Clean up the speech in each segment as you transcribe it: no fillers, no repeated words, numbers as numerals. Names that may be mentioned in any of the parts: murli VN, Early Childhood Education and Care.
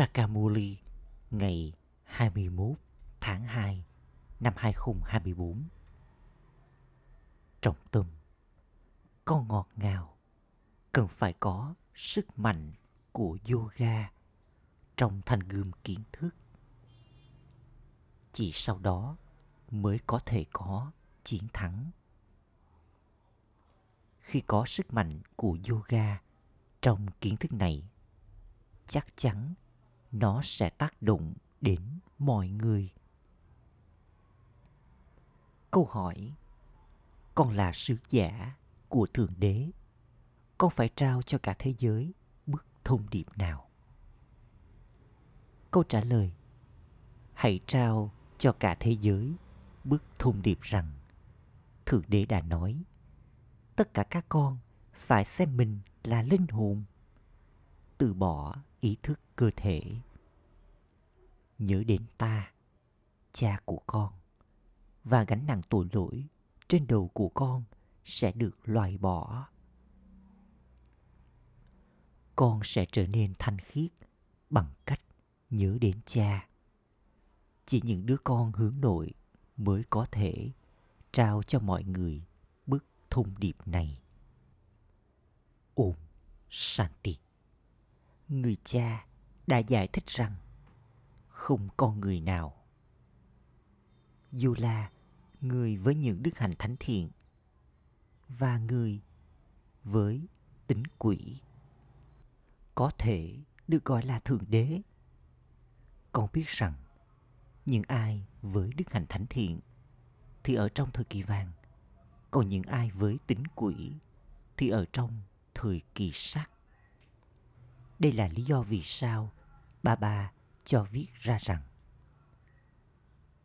Sakar Murli ngày 21 tháng 2 năm 2024. Trọng tâm, con ngọt ngào cần phải có sức mạnh của yoga trong thanh gươm kiến thức. Chỉ sau đó mới có thể có chiến thắng. Khi có sức mạnh của yoga trong kiến thức này, chắc chắn nó sẽ tác động đến mọi người. Câu hỏi: con là sứ giả của Thượng Đế, con phải trao cho cả thế giới bức thông điệp nào? Câu trả lời: hãy trao cho cả thế giới bức thông điệp rằng Thượng Đế đã nói tất cả các con phải xem mình là linh hồn, từ bỏ ý thức cơ thể, nhớ đến ta, cha của con, và gánh nặng tội lỗi trên đầu của con sẽ được loại bỏ. Con sẽ trở nên thanh khiết bằng cách nhớ đến cha. Chỉ những đứa con hướng nội mới có thể trao cho mọi người bức thông điệp này. Om Shanti. Người cha đã giải thích rằng không con người nào, dù là người với những đức hạnh thánh thiện và người với tính quỷ, có thể được gọi là Thượng Đế. Con biết rằng những ai với đức hạnh thánh thiện thì ở trong thời kỳ vàng, còn những ai với tính quỷ thì ở trong thời kỳ sắt. Đây là lý do vì sao Baba cho viết ra rằng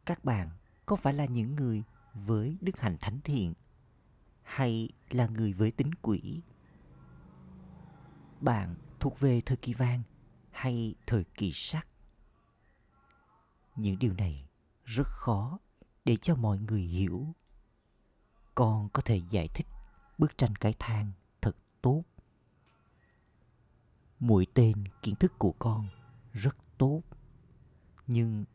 các bạn có phải là những người với đức hạnh thánh thiện hay là người với tính quỷ? Bạn thuộc về thời kỳ vàng hay thời kỳ sắt? Những điều này rất khó để cho mọi người hiểu. Con có thể giải thích bức tranh cái thang thật tốt. Mũi tên kiến thức của con rất tốt, nhưng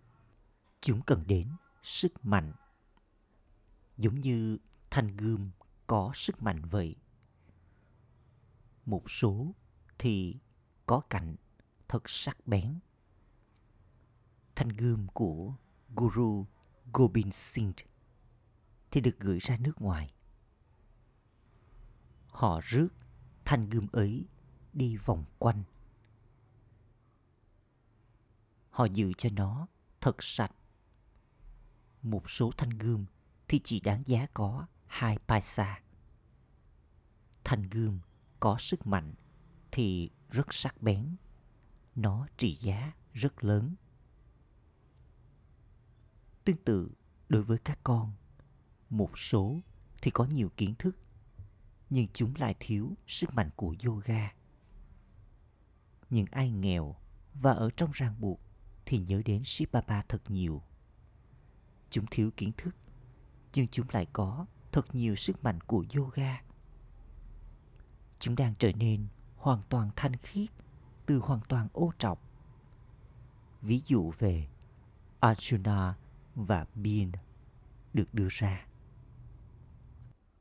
chúng cần đến sức mạnh. Giống như thanh gươm có sức mạnh vậy. Một số thì có cạnh thật sắc bén. Thanh gươm của Guru Gobind Singh thì được gửi ra nước ngoài. Họ rước thanh gươm ấy đi vòng quanh. Họ giữ cho nó thật sạch. Một số thanh gươm thì chỉ đáng giá có 2 paisa. Thanh gươm có sức mạnh thì rất sắc bén. Nó trị giá rất lớn. Tương tự đối với các con, một số thì có nhiều kiến thức, nhưng chúng lại thiếu sức mạnh của yoga. Những ai nghèo và ở trong ràng buộc thì nhớ đến Shiv Baba thật nhiều. Chúng thiếu kiến thức, nhưng chúng lại có thật nhiều sức mạnh của yoga. Chúng đang trở nên hoàn toàn thanh khiết từ hoàn toàn ô trọc. Ví dụ về Arjuna và Bin được đưa ra.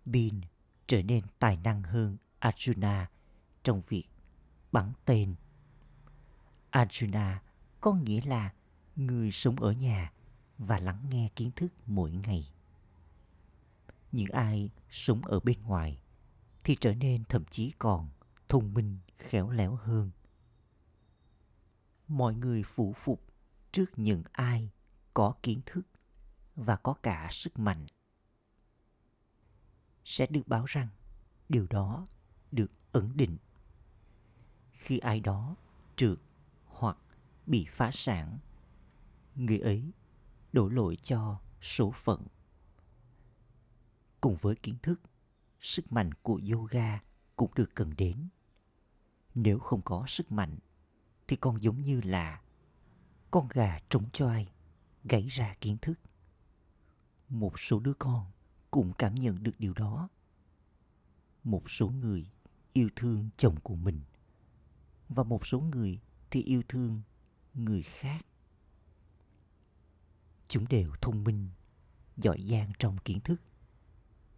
Bin trở nên tài năng hơn Arjuna trong việc bắn tên. Arjuna có nghĩa là người sống ở nhà và lắng nghe kiến thức mỗi ngày. Những ai sống ở bên ngoài thì trở nên thậm chí còn thông minh, khéo léo hơn. Mọi người phủ phục trước những ai có kiến thức và có cả sức mạnh. Sẽ được báo rằng điều đó được ấn định. Khi ai đó trượt hoặc bị phá sản, người ấy đổ lỗi cho số phận. Cùng với kiến thức, sức mạnh của yoga cũng được cần đến. Nếu không có sức mạnh, thì con giống như là con gà trống choai gãy ra kiến thức. Một số đứa con cũng cảm nhận được điều đó. Một số người yêu thương chồng của mình, và một số người thì yêu thương người khác. Chúng đều thông minh, giỏi giang trong kiến thức,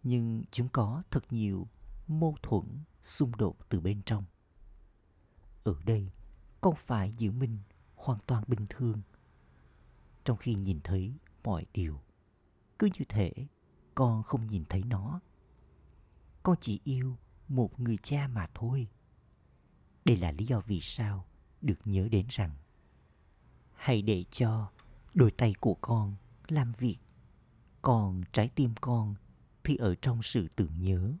nhưng chúng có thật nhiều mâu thuẫn, xung đột từ bên trong. Ở đây, con phải giữ mình hoàn toàn bình thường, trong khi nhìn thấy mọi điều. Cứ như thể con không nhìn thấy nó. Con chỉ yêu một người cha mà thôi. Đây là lý do vì sao được nhớ đến rằng hãy để cho đôi tay của con làm việc, còn trái tim con thì ở trong sự tưởng nhớ.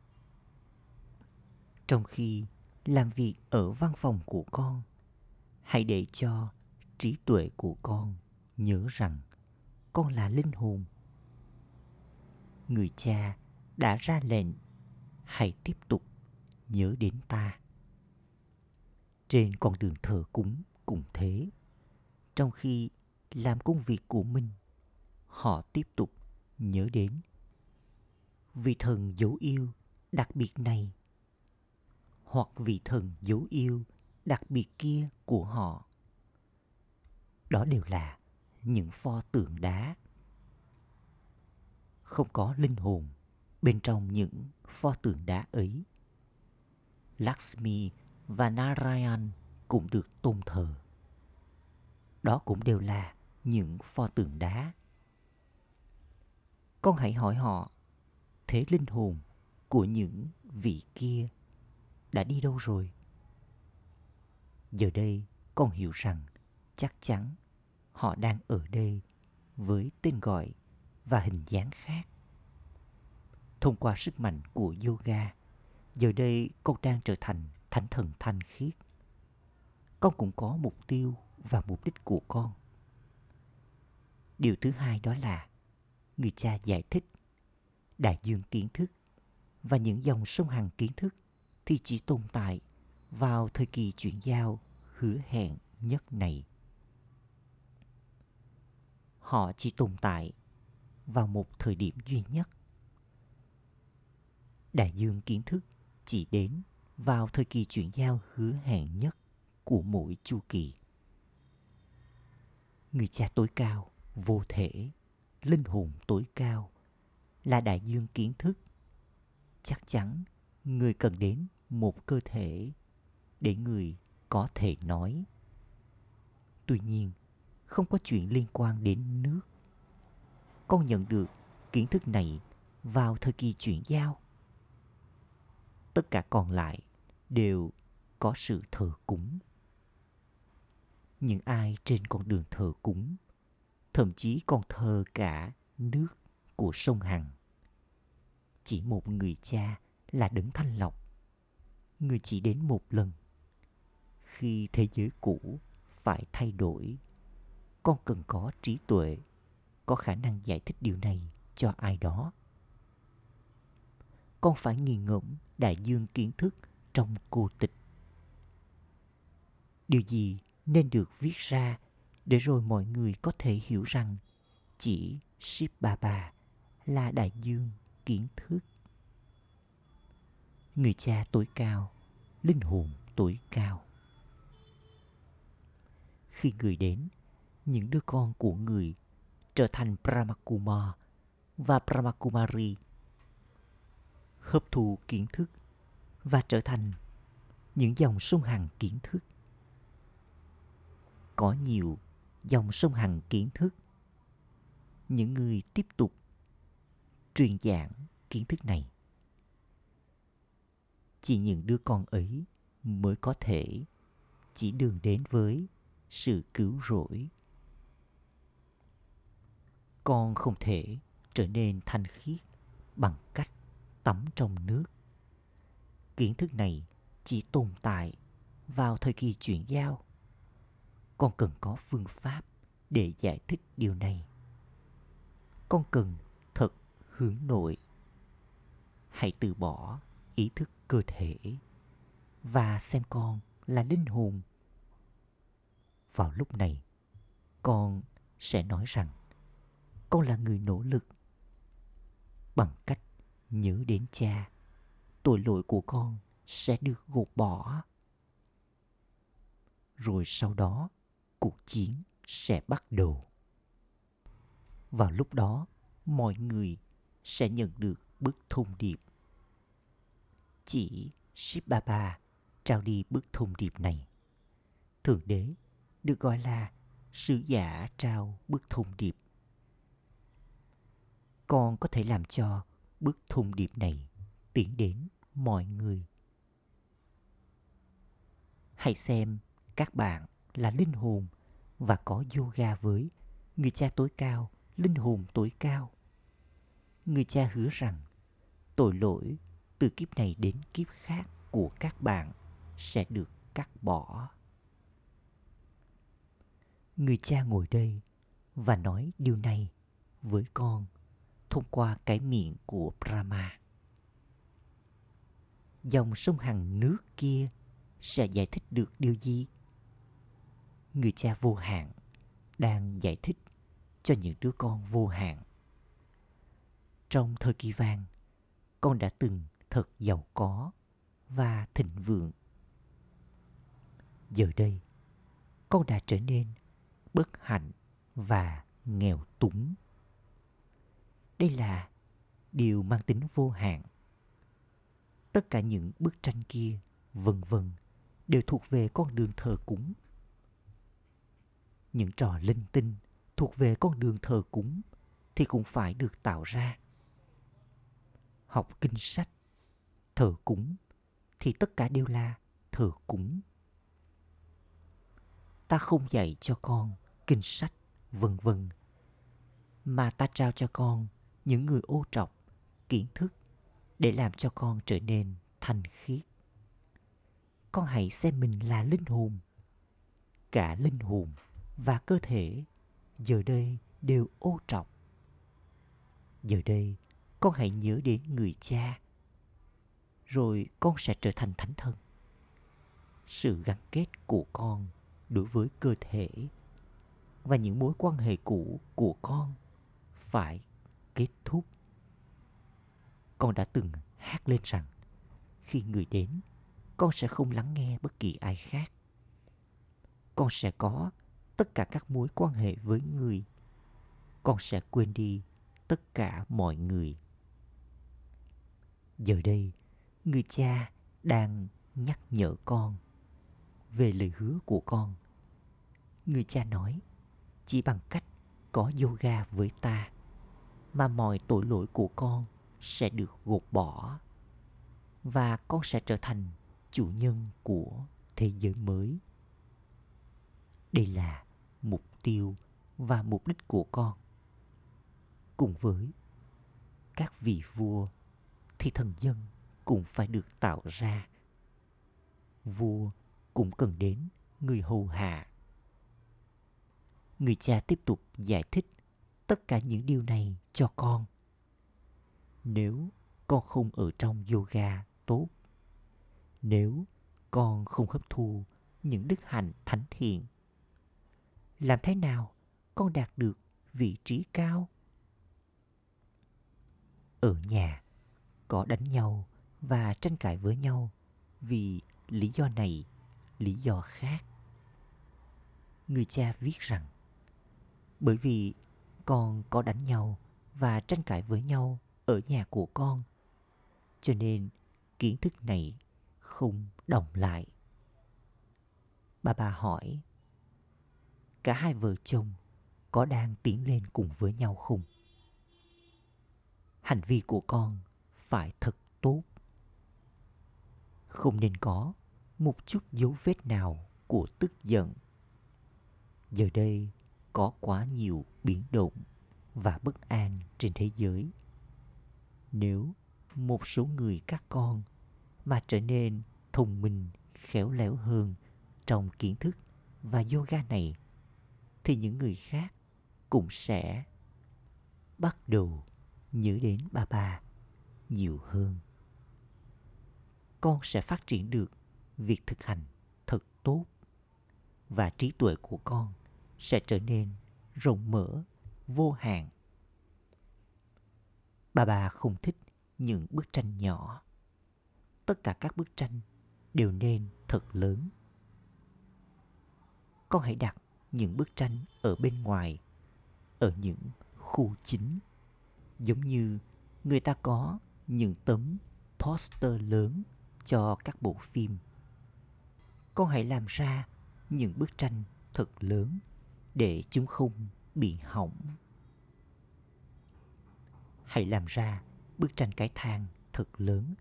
Trong khi làm việc ở văn phòng của con, hãy để cho trí tuệ của con nhớ rằng con là linh hồn. Người cha đã ra lệnh, hãy tiếp tục nhớ đến ta. Trên con đường thờ cúng cũng thế. Trong khi làm công việc của mình, họ tiếp tục nhớ đến vị thần dấu yêu đặc biệt này hoặc vị thần dấu yêu đặc biệt kia của họ. Đó đều là những pho tượng đá. Không có linh hồn bên trong những pho tượng đá ấy. Lakshmi và Narayan cũng được tôn thờ. Đó cũng đều là những pho tượng đá. Con hãy hỏi họ, thế linh hồn của những vị kia đã đi đâu rồi? Giờ đây con hiểu rằng chắc chắn họ đang ở đây với tên gọi và hình dáng khác. Thông qua sức mạnh của yoga, giờ đây con đang trở thành thánh thần thanh khiết. Con cũng có mục tiêu và mục đích của con. Điều thứ hai đó là người cha giải thích đại dương kiến thức và những dòng sông hằng kiến thức thì chỉ tồn tại vào thời kỳ chuyển giao hứa hẹn nhất này. Họ chỉ tồn tại vào một thời điểm duy nhất. Đại dương kiến thức chỉ đến vào thời kỳ chuyển giao hứa hẹn nhất của mỗi chu kỳ. Người cha tối cao, vô thể, linh hồn tối cao là đại dương kiến thức. Chắc chắn người cần đến một cơ thể để người có thể nói. Tuy nhiên, không có chuyện liên quan đến nước. Con nhận được kiến thức này vào thời kỳ chuyển giao. Tất cả còn lại đều có sự thờ cúng. Những ai trên con đường thờ cúng, thậm chí còn thờ cả nước của sông Hằng. Chỉ một người cha là đấng thanh lọc. Người chỉ đến một lần. Khi thế giới cũ phải thay đổi, con cần có trí tuệ, có khả năng giải thích điều này cho ai đó. Con phải nghiền ngẫm đại dương kiến thức trong cô tịch. Điều gì nên được viết ra để rồi mọi người có thể hiểu rằng chỉ Shiv Baba là đại dương kiến thức. Người cha tối cao, linh hồn tối cao. Khi người đến, những đứa con của người trở thành Brahmakumar và Brahmakumari, hấp thụ kiến thức và trở thành những dòng sông hằng kiến thức. Có nhiều dòng sông hằng kiến thức. Những người tiếp tục truyền giảng kiến thức này. Chỉ những đứa con ấy mới có thể chỉ đường đến với sự cứu rỗi. Con không thể trở nên thanh khiết bằng cách tắm trong nước. Kiến thức này chỉ tồn tại vào thời kỳ chuyển giao. Con cần có phương pháp để giải thích điều này. Con cần thật hướng nội. Hãy từ bỏ ý thức cơ thể và xem con là linh hồn. Vào lúc này, con sẽ nói rằng con là người nỗ lực. Bằng cách nhớ đến cha, tội lỗi của con sẽ được gột bỏ. Rồi sau đó, cuộc chiến sẽ bắt đầu. Vào lúc đó, mọi người sẽ nhận được bức thông điệp. Chỉ Shiv Baba trao đi bức thông điệp này. Thượng đế được gọi là sứ giả trao bức thông điệp. Con có thể làm cho bức thông điệp này tiến đến mọi người. Hãy xem các bạn là linh hồn và có yoga với người cha tối cao, linh hồn tối cao. Người cha hứa rằng tội lỗi từ kiếp này đến kiếp khác của các bạn sẽ được cắt bỏ. Người cha ngồi đây và nói điều này với con thông qua cái miệng của Brahma. Dòng sông Hằng nước kia sẽ giải thích được điều gì? Người cha vô hạn đang giải thích cho những đứa con vô hạn. Trong thời kỳ vàng, con đã từng thật giàu có và thịnh vượng. Giờ đây, con đã trở nên bất hạnh và nghèo túng. Đây là điều mang tính vô hạn. Tất cả những bức tranh kia, vân vân, đều thuộc về con đường thờ cúng. Những trò linh tinh thuộc về con đường thờ cúng thì cũng phải được tạo ra. Học kinh sách, thờ cúng thì tất cả đều là thờ cúng. Ta không dạy cho con kinh sách, vân vân, mà ta trao cho con những người ô trọc, kiến thức để làm cho con trở nên thanh khiết. Con hãy xem mình là linh hồn. Cả linh hồn và cơ thể giờ đây đều ô trọc. Giờ đây con hãy nhớ đến người cha, rồi con sẽ trở thành thánh thân. Sự gắn kết của con đối với cơ thể và những mối quan hệ cũ của con phải kết thúc. Con đã từng hát lên rằng khi người đến, con sẽ không lắng nghe bất kỳ ai khác. Con sẽ có tất cả các mối quan hệ với người. Con sẽ quên đi tất cả mọi người. Giờ đây, người cha đang nhắc nhở con về lời hứa của con. Người cha nói, chỉ bằng cách có yoga với ta mà mọi tội lỗi của con sẽ được gột bỏ và con sẽ trở thành chủ nhân của thế giới mới. Đây là mục tiêu và mục đích của con. Cùng với các vị vua thì thần dân cũng phải được tạo ra. Vua cũng cần đến người hầu hạ. Người cha tiếp tục giải thích tất cả những điều này cho con. Nếu con không ở trong yoga tốt, nếu con không hấp thu những đức hạnh thánh thiện, làm thế nào con đạt được vị trí cao? Ở nhà, có đánh nhau và tranh cãi với nhau vì lý do này, lý do khác. Người cha viết rằng, bởi vì con có đánh nhau và tranh cãi với nhau ở nhà của con, cho nên kiến thức này không đọng lại. Bà hỏi, cả hai vợ chồng có đang tiến lên cùng với nhau không? Hành vi của con phải thật tốt. Không nên có một chút dấu vết nào của tức giận. Giờ đây có quá nhiều biến động và bất an trên thế giới. Nếu một số người các con mà trở nên thông minh, khéo léo hơn trong kiến thức và yoga này, thì những người khác cũng sẽ bắt đầu nhớ đến Baba nhiều hơn. Con sẽ phát triển được việc thực hành thật tốt và trí tuệ của con sẽ trở nên rộng mở, vô hạn. Baba không thích những bức tranh nhỏ. Tất cả các bức tranh đều nên thật lớn. Con hãy đặt những bức tranh ở bên ngoài, ở những khu chính. Giống như người ta có những tấm poster lớn cho các bộ phim. Con hãy làm ra những bức tranh thật lớn để chúng không bị hỏng. Hãy làm ra bức tranh cái thang thật lớn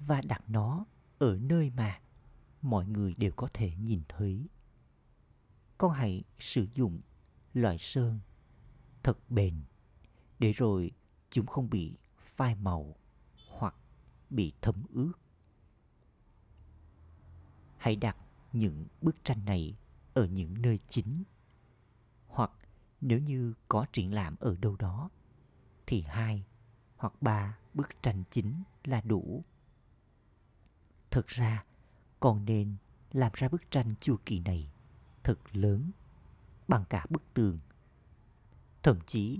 và đặt nó ở nơi mà mọi người đều có thể nhìn thấy. Con hãy sử dụng loại sơn thật bền để rồi chúng không bị phai màu hoặc bị thấm ướt. Hãy đặt những bức tranh này ở những nơi chính, hoặc nếu như có triển lãm ở đâu đó thì 2 hoặc 3 bức tranh chính là đủ. Thật ra con nên làm ra bức tranh chu kỳ này thật lớn bằng cả bức tường. Thậm chí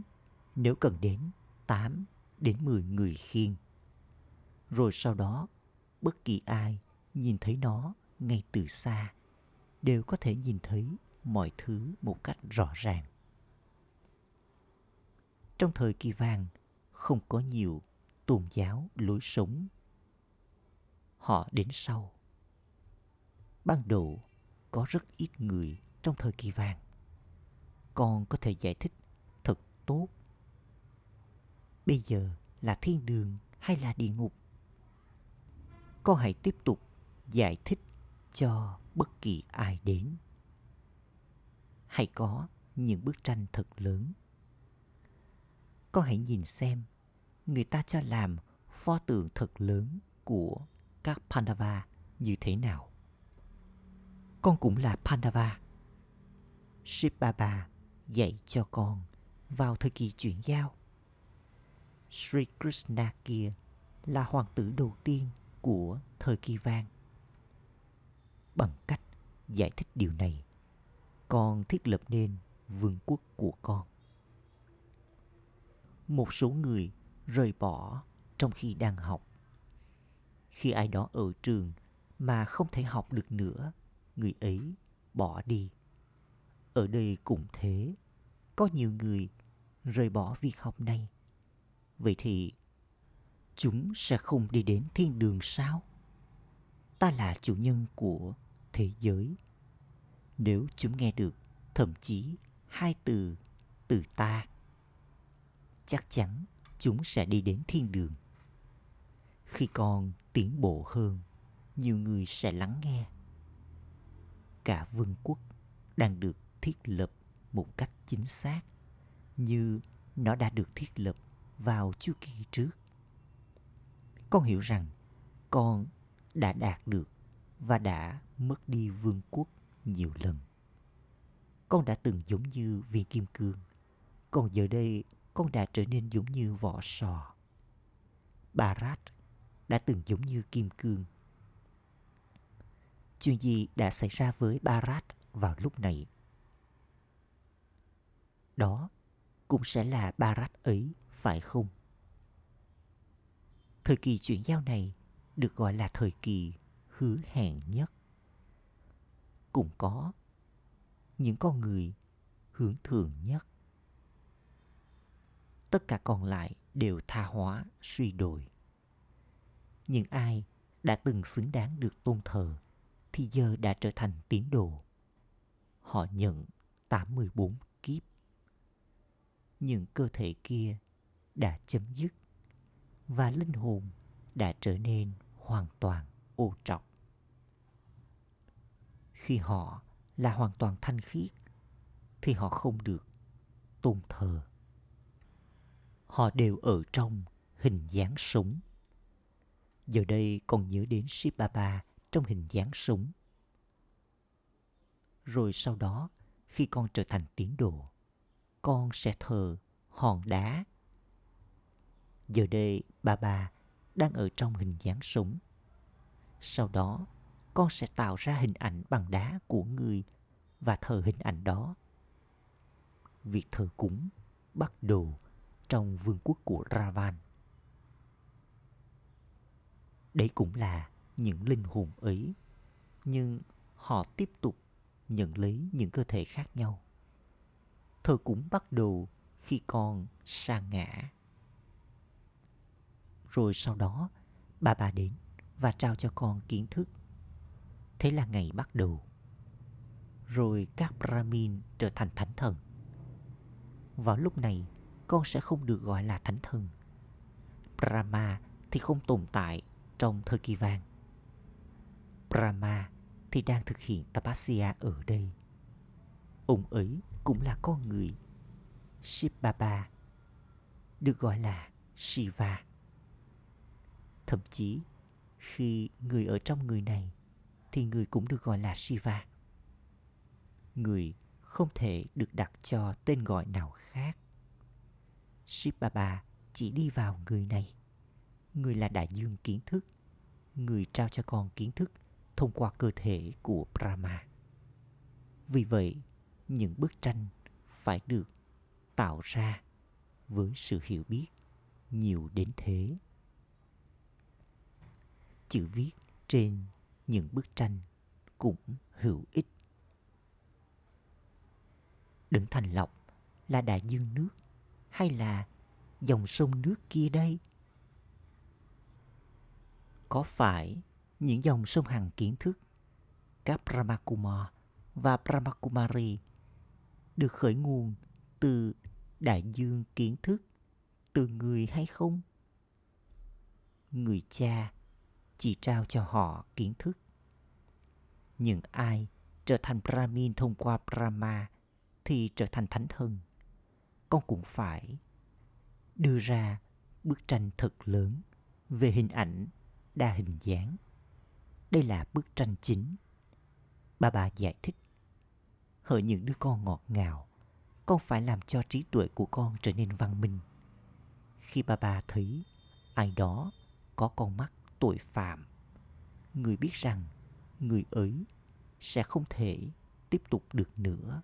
nếu cần đến 8 đến 10 người khiêng. Rồi sau đó bất kỳ ai nhìn thấy nó ngay từ xa đều có thể nhìn thấy mọi thứ một cách rõ ràng. Trong thời kỳ vàng không có nhiều tôn giáo lối sống. Họ đến sau. Ban đầu có rất ít người trong thời kỳ vàng. Con có thể giải thích thật tốt. Bây giờ là thiên đường hay là địa ngục? Con hãy tiếp tục giải thích cho bất kỳ ai đến. Hãy có những bức tranh thật lớn. Con hãy nhìn xem người ta cho làm pho tượng thật lớn của các Pandava như thế nào. Con cũng là Pandava. Shiv Baba dạy cho con vào thời kỳ chuyển giao. Sri Krishna kia là hoàng tử đầu tiên của thời kỳ vàng. Bằng cách giải thích điều này, con thiết lập nên vương quốc của con. Một số người rời bỏ trong khi đang học. Khi ai đó ở trường mà không thể học được nữa, người ấy bỏ đi. Ở đây cũng thế, có nhiều người rời bỏ việc học này. Vậy thì chúng sẽ không đi đến thiên đường sao? Ta là chủ nhân của thế giới. Nếu chúng nghe được thậm chí 2 từ từ ta, chắc chắn chúng sẽ đi đến thiên đường. Khi con tiến bộ hơn, nhiều người sẽ lắng nghe. Cả vương quốc đang được thiết lập một cách chính xác như nó đã được thiết lập vào chu kỳ trước. Con hiểu rằng con đã đạt được và đã mất đi vương quốc nhiều lần. Con đã từng giống như viên kim cương, còn giờ đây con đã trở nên giống như vỏ sò. Bharat đã từng giống như kim cương. Chuyện gì đã xảy ra với Bharat vào lúc này? Đó cũng sẽ là Bharat ấy, phải không? Thời kỳ chuyển giao này được gọi là thời kỳ hứa hẹn nhất. Cũng có những con người hướng thượng nhất. Tất cả còn lại đều tha hóa, suy đồi. Những ai đã từng xứng đáng được tôn thờ thì giờ đã trở thành tín đồ. Họ nhận 84 kiếp. Những cơ thể kia đã chấm dứt và linh hồn đã trở nên hoàn toàn ô trọc. Khi họ là hoàn toàn thanh khiết thì họ không được tôn thờ. Họ đều ở trong hình dáng sống. Giờ đây còn nhớ đến Shiv Baba trong hình dáng sống. Rồi sau đó, khi con trở thành tín đồ, con sẽ thờ hòn đá. Giờ đây Baba đang ở trong hình dáng sống. Sau đó, con sẽ tạo ra hình ảnh bằng đá của người và thờ hình ảnh đó. Việc thờ cúng bắt đầu trong vương quốc của Ravan. Đấy cũng là những linh hồn ấy, nhưng họ tiếp tục nhận lấy những cơ thể khác nhau. Thơ cũng bắt đầu khi con sa ngã. Rồi sau đó, bà đến và trao cho con kiến thức. Thế là ngày bắt đầu. Rồi các Brahmin trở thành thánh thần. Vào lúc này, con sẽ không được gọi là thánh thần. Brahma thì không tồn tại trong thời kỳ vàng. Brahma thì đang thực hiện Tapasya ở đây. Ông ấy cũng là con người. Shiv Baba được gọi là Shiva. Thậm chí khi người ở trong người này thì người cũng được gọi là Shiva. Người không thể được đặt cho tên gọi nào khác. Shiv Baba chỉ đi vào người này. Người là đại dương kiến thức. Người trao cho con kiến thức thông qua cơ thể của Brahma. Vì vậy, những bức tranh phải được tạo ra với sự hiểu biết nhiều đến thế. Chữ viết trên những bức tranh cũng hữu ích. Đấng Thành Lọc là đại dương nước hay là dòng sông nước kia đây? Có phải những dòng sông hằng kiến thức, các Brahmakumar và Brahmakumari được khởi nguồn từ đại dương kiến thức, từ người hay không? Người cha chỉ trao cho họ kiến thức. Những ai trở thành Brahmin thông qua Brahma thì trở thành thánh thần. Con cũng phải đưa ra bức tranh thật lớn về hình ảnh đa hình dáng. Đây là bức tranh chính. Bà giải thích. Hỡi những đứa con ngọt ngào, con phải làm cho trí tuệ của con trở nên văn minh. Khi bà thấy ai đó có con mắt tội phạm, người biết rằng người ấy sẽ không thể tiếp tục được nữa.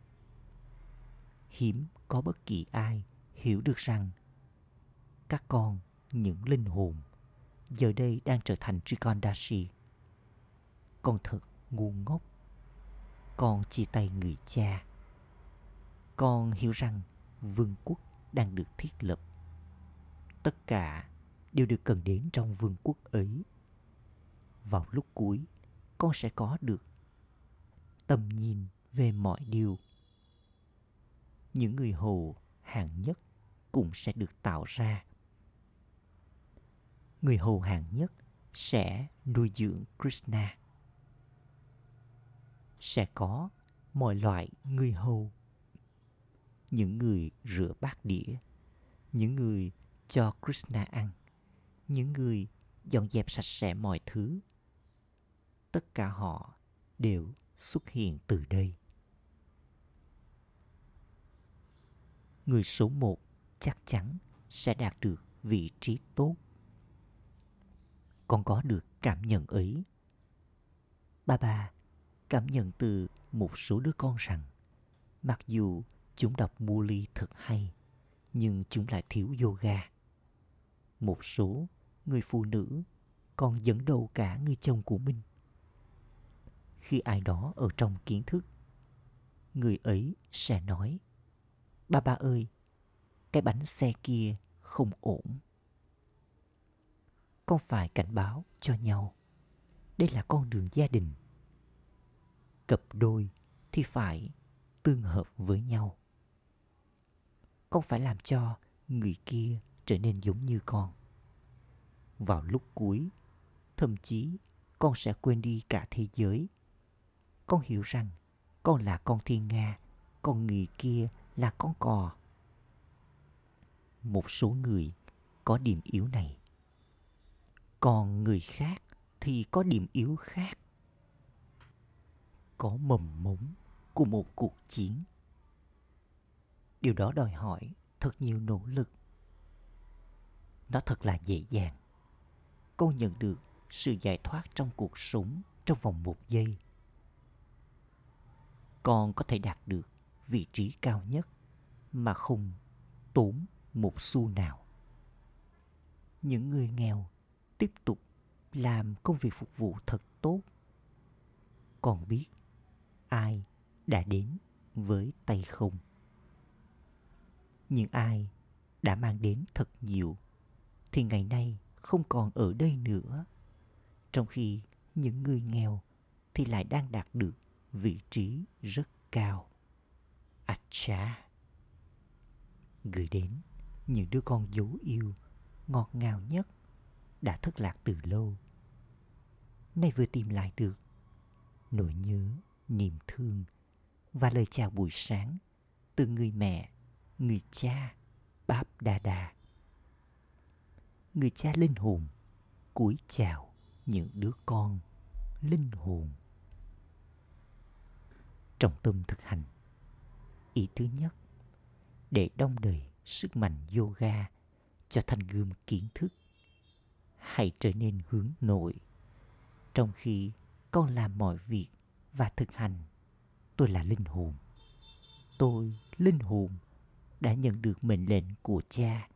Hiếm có bất kỳ ai hiểu được rằng các con, những linh hồn, giờ đây đang trở thành Trikondashi. Con thật ngu ngốc. Con chia tay người cha. Con hiểu rằng vương quốc đang được thiết lập. Tất cả đều được cần đến trong vương quốc ấy. Vào lúc cuối, con sẽ có được tầm nhìn về mọi điều. Những người hầu hạng nhất cũng sẽ được tạo ra. Người hầu hạng nhất sẽ nuôi dưỡng Krishna. Sẽ có mọi loại người hầu. Những người rửa bát đĩa, những người cho Krishna ăn, những người dọn dẹp sạch sẽ mọi thứ. Tất cả họ đều xuất hiện từ đây. Người số 1 chắc chắn sẽ đạt được vị trí tốt. Con có được cảm nhận ấy. Baba cảm nhận từ một số đứa con rằng mặc dù chúng đọc Murli thật hay, nhưng chúng lại thiếu yoga. Một số người phụ nữ còn dẫn đầu cả người chồng của mình. Khi ai đó ở trong kiến thức, người ấy sẽ nói: Baba ơi, cái bánh xe kia không ổn. Con phải cảnh báo cho nhau. Đây là con đường gia đình. Cặp đôi thì phải tương hợp với nhau. Con phải làm cho người kia trở nên giống như con. Vào lúc cuối, thậm chí con sẽ quên đi cả thế giới. Con hiểu rằng con là con thiên nga, con người kia là con cò. Một số người có điểm yếu này, còn người khác thì có điểm yếu khác. Có mầm mống của một cuộc chiến. Điều đó đòi hỏi thật nhiều nỗ lực. Nó thật là dễ dàng. Con nhận được sự giải thoát trong cuộc sống trong vòng 1 giây. Con có thể đạt được vị trí cao nhất mà không tốn 1 xu nào. Những người nghèo tiếp tục làm công việc phục vụ thật tốt. Con biết ai đã đến với tay không. Nhưng ai đã mang đến thật nhiều thì ngày nay không còn ở đây nữa, trong khi những người nghèo thì lại đang đạt được vị trí rất cao. Acha gửi đến những đứa con dấu yêu ngọt ngào nhất đã thất lạc từ lâu, nay vừa tìm lại được nỗi nhớ, niềm thương và lời chào buổi sáng từ người mẹ, người cha Báp Đa Đa, người cha linh hồn cúi chào những đứa con linh hồn. Trọng tâm thực hành ý thứ nhất, để đong đầy sức mạnh yoga cho thanh gươm kiến thức, hãy trở nên hướng nội. Trong khi con làm mọi việc và thực hành, tôi là linh hồn. Tôi, linh hồn, đã nhận được mệnh lệnh của cha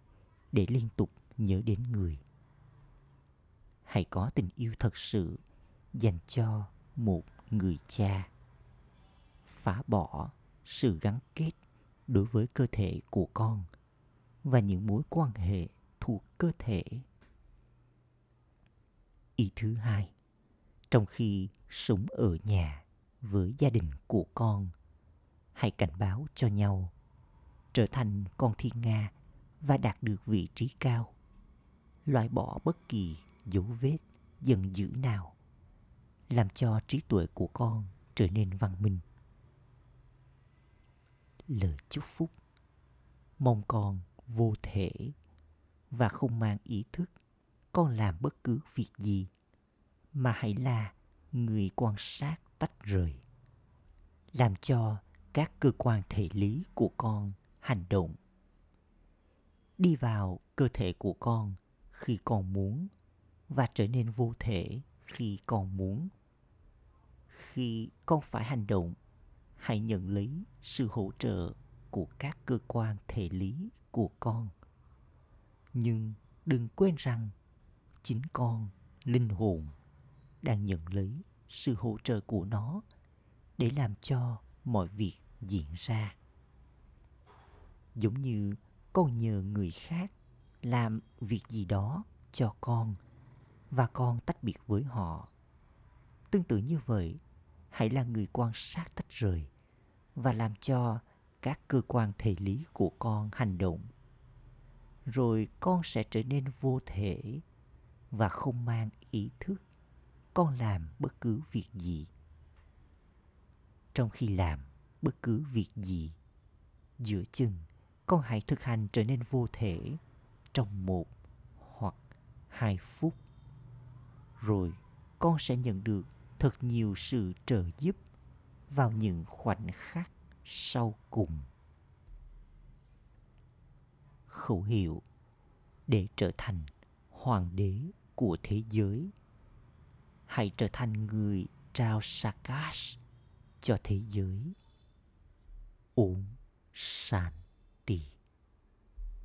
để liên tục nhớ đến người. Hãy có tình yêu thật sự dành cho một người cha. Phá bỏ sự gắn kết đối với cơ thể của con và những mối quan hệ thuộc cơ thể. Ý thứ hai, trong khi sống ở nhà với gia đình của con, hãy cảnh báo cho nhau, trở thành con thiên nga và đạt được vị trí cao, loại bỏ bất kỳ dấu vết giận dữ nào, làm cho trí tuệ của con trở nên văn minh. Lời chúc phúc, mong con vô thể và không mang ý thức con làm bất cứ việc gì, mà hãy là người quan sát tách rời, làm cho các cơ quan thể lý của con hành động, đi vào cơ thể của con khi con muốn và trở nên vô thể khi con muốn. Khi con phải hành động, hãy nhận lấy sự hỗ trợ của các cơ quan thể lý của con. Nhưng đừng quên rằng chính con, linh hồn, đang nhận lấy sự hỗ trợ của nó để làm cho mọi việc diễn ra. Giống như con nhờ người khác làm việc gì đó cho con và con tách biệt với họ. Tương tự như vậy, hãy là người quan sát tách rời và làm cho các cơ quan thể lý của con hành động. Rồi con sẽ trở nên vô thể và không mang ý thức con làm bất cứ việc gì. Trong khi làm bất cứ việc gì, giữa chừng con hãy thực hành trở nên vô thể trong 1 hoặc 2 phút. Rồi con sẽ nhận được thật nhiều sự trợ giúp vào những khoảnh khắc sau cùng. Khẩu hiệu để trở thành hoàng đế của thế giới. Hãy trở thành người trao Sakar cho thế giới. Om San.